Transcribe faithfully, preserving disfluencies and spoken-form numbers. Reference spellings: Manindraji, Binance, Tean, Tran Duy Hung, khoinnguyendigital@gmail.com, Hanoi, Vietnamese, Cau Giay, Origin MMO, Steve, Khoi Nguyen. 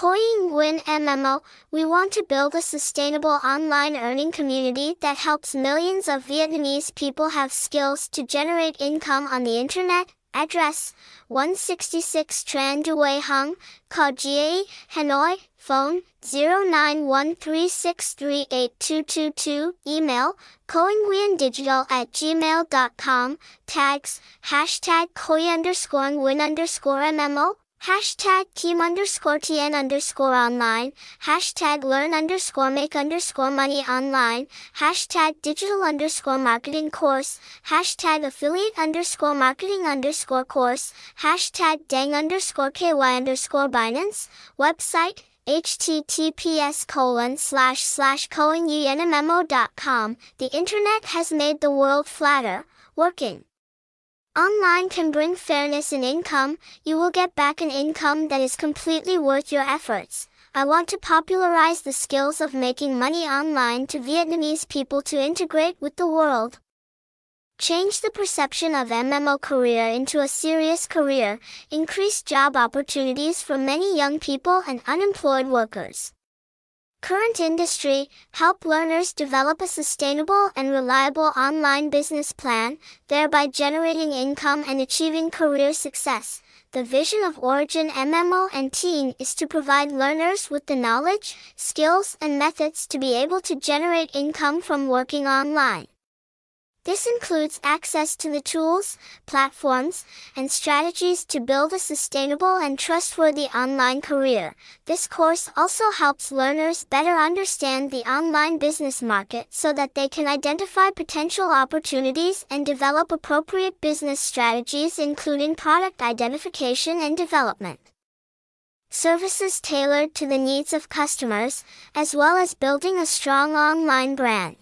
Khoinguyen M M O, we want to build a sustainable online earning community that helps millions of Vietnamese people have skills to generate income on the internet. Address, one sixty-six Tran Duy Hung, Cau Giay, Hanoi. Phone, zero nine one three six three eight two two two. Email, khoinnguyendigital at gmail dot com. Tags, hashtag khoi underscore nguyen underscore mmo, hashtag team underscore tn underscore online, hashtag learn underscore make underscore money online, hashtag digital underscore marketing course, hashtag affiliate underscore marketing underscore course, hashtag dang underscore ky underscore Binance. Website, https colon slash slash khoinnguyenmmo.com. The internet has made the world flatter. Working online can bring fairness in income. You will get back an income that is completely worth your efforts. I want to popularize the skills of making money online to Vietnamese people to integrate with the world. Change the perception of M M O career into a serious career, increase job opportunities for many young people and unemployed workers. Current industry, help learners develop a sustainable and reliable online business plan, thereby generating income and achieving career success. The vision of Origin M M O and Teen is to provide learners with the knowledge, skills, and methods to be able to generate income from working online. This includes access to the tools, platforms, and strategies to build a sustainable and trustworthy online career. This course also helps learners better understand the online business market so that they can identify potential opportunities and develop appropriate business strategies, including product identification and development. Services tailored to the needs of customers, as well as building a strong online brand.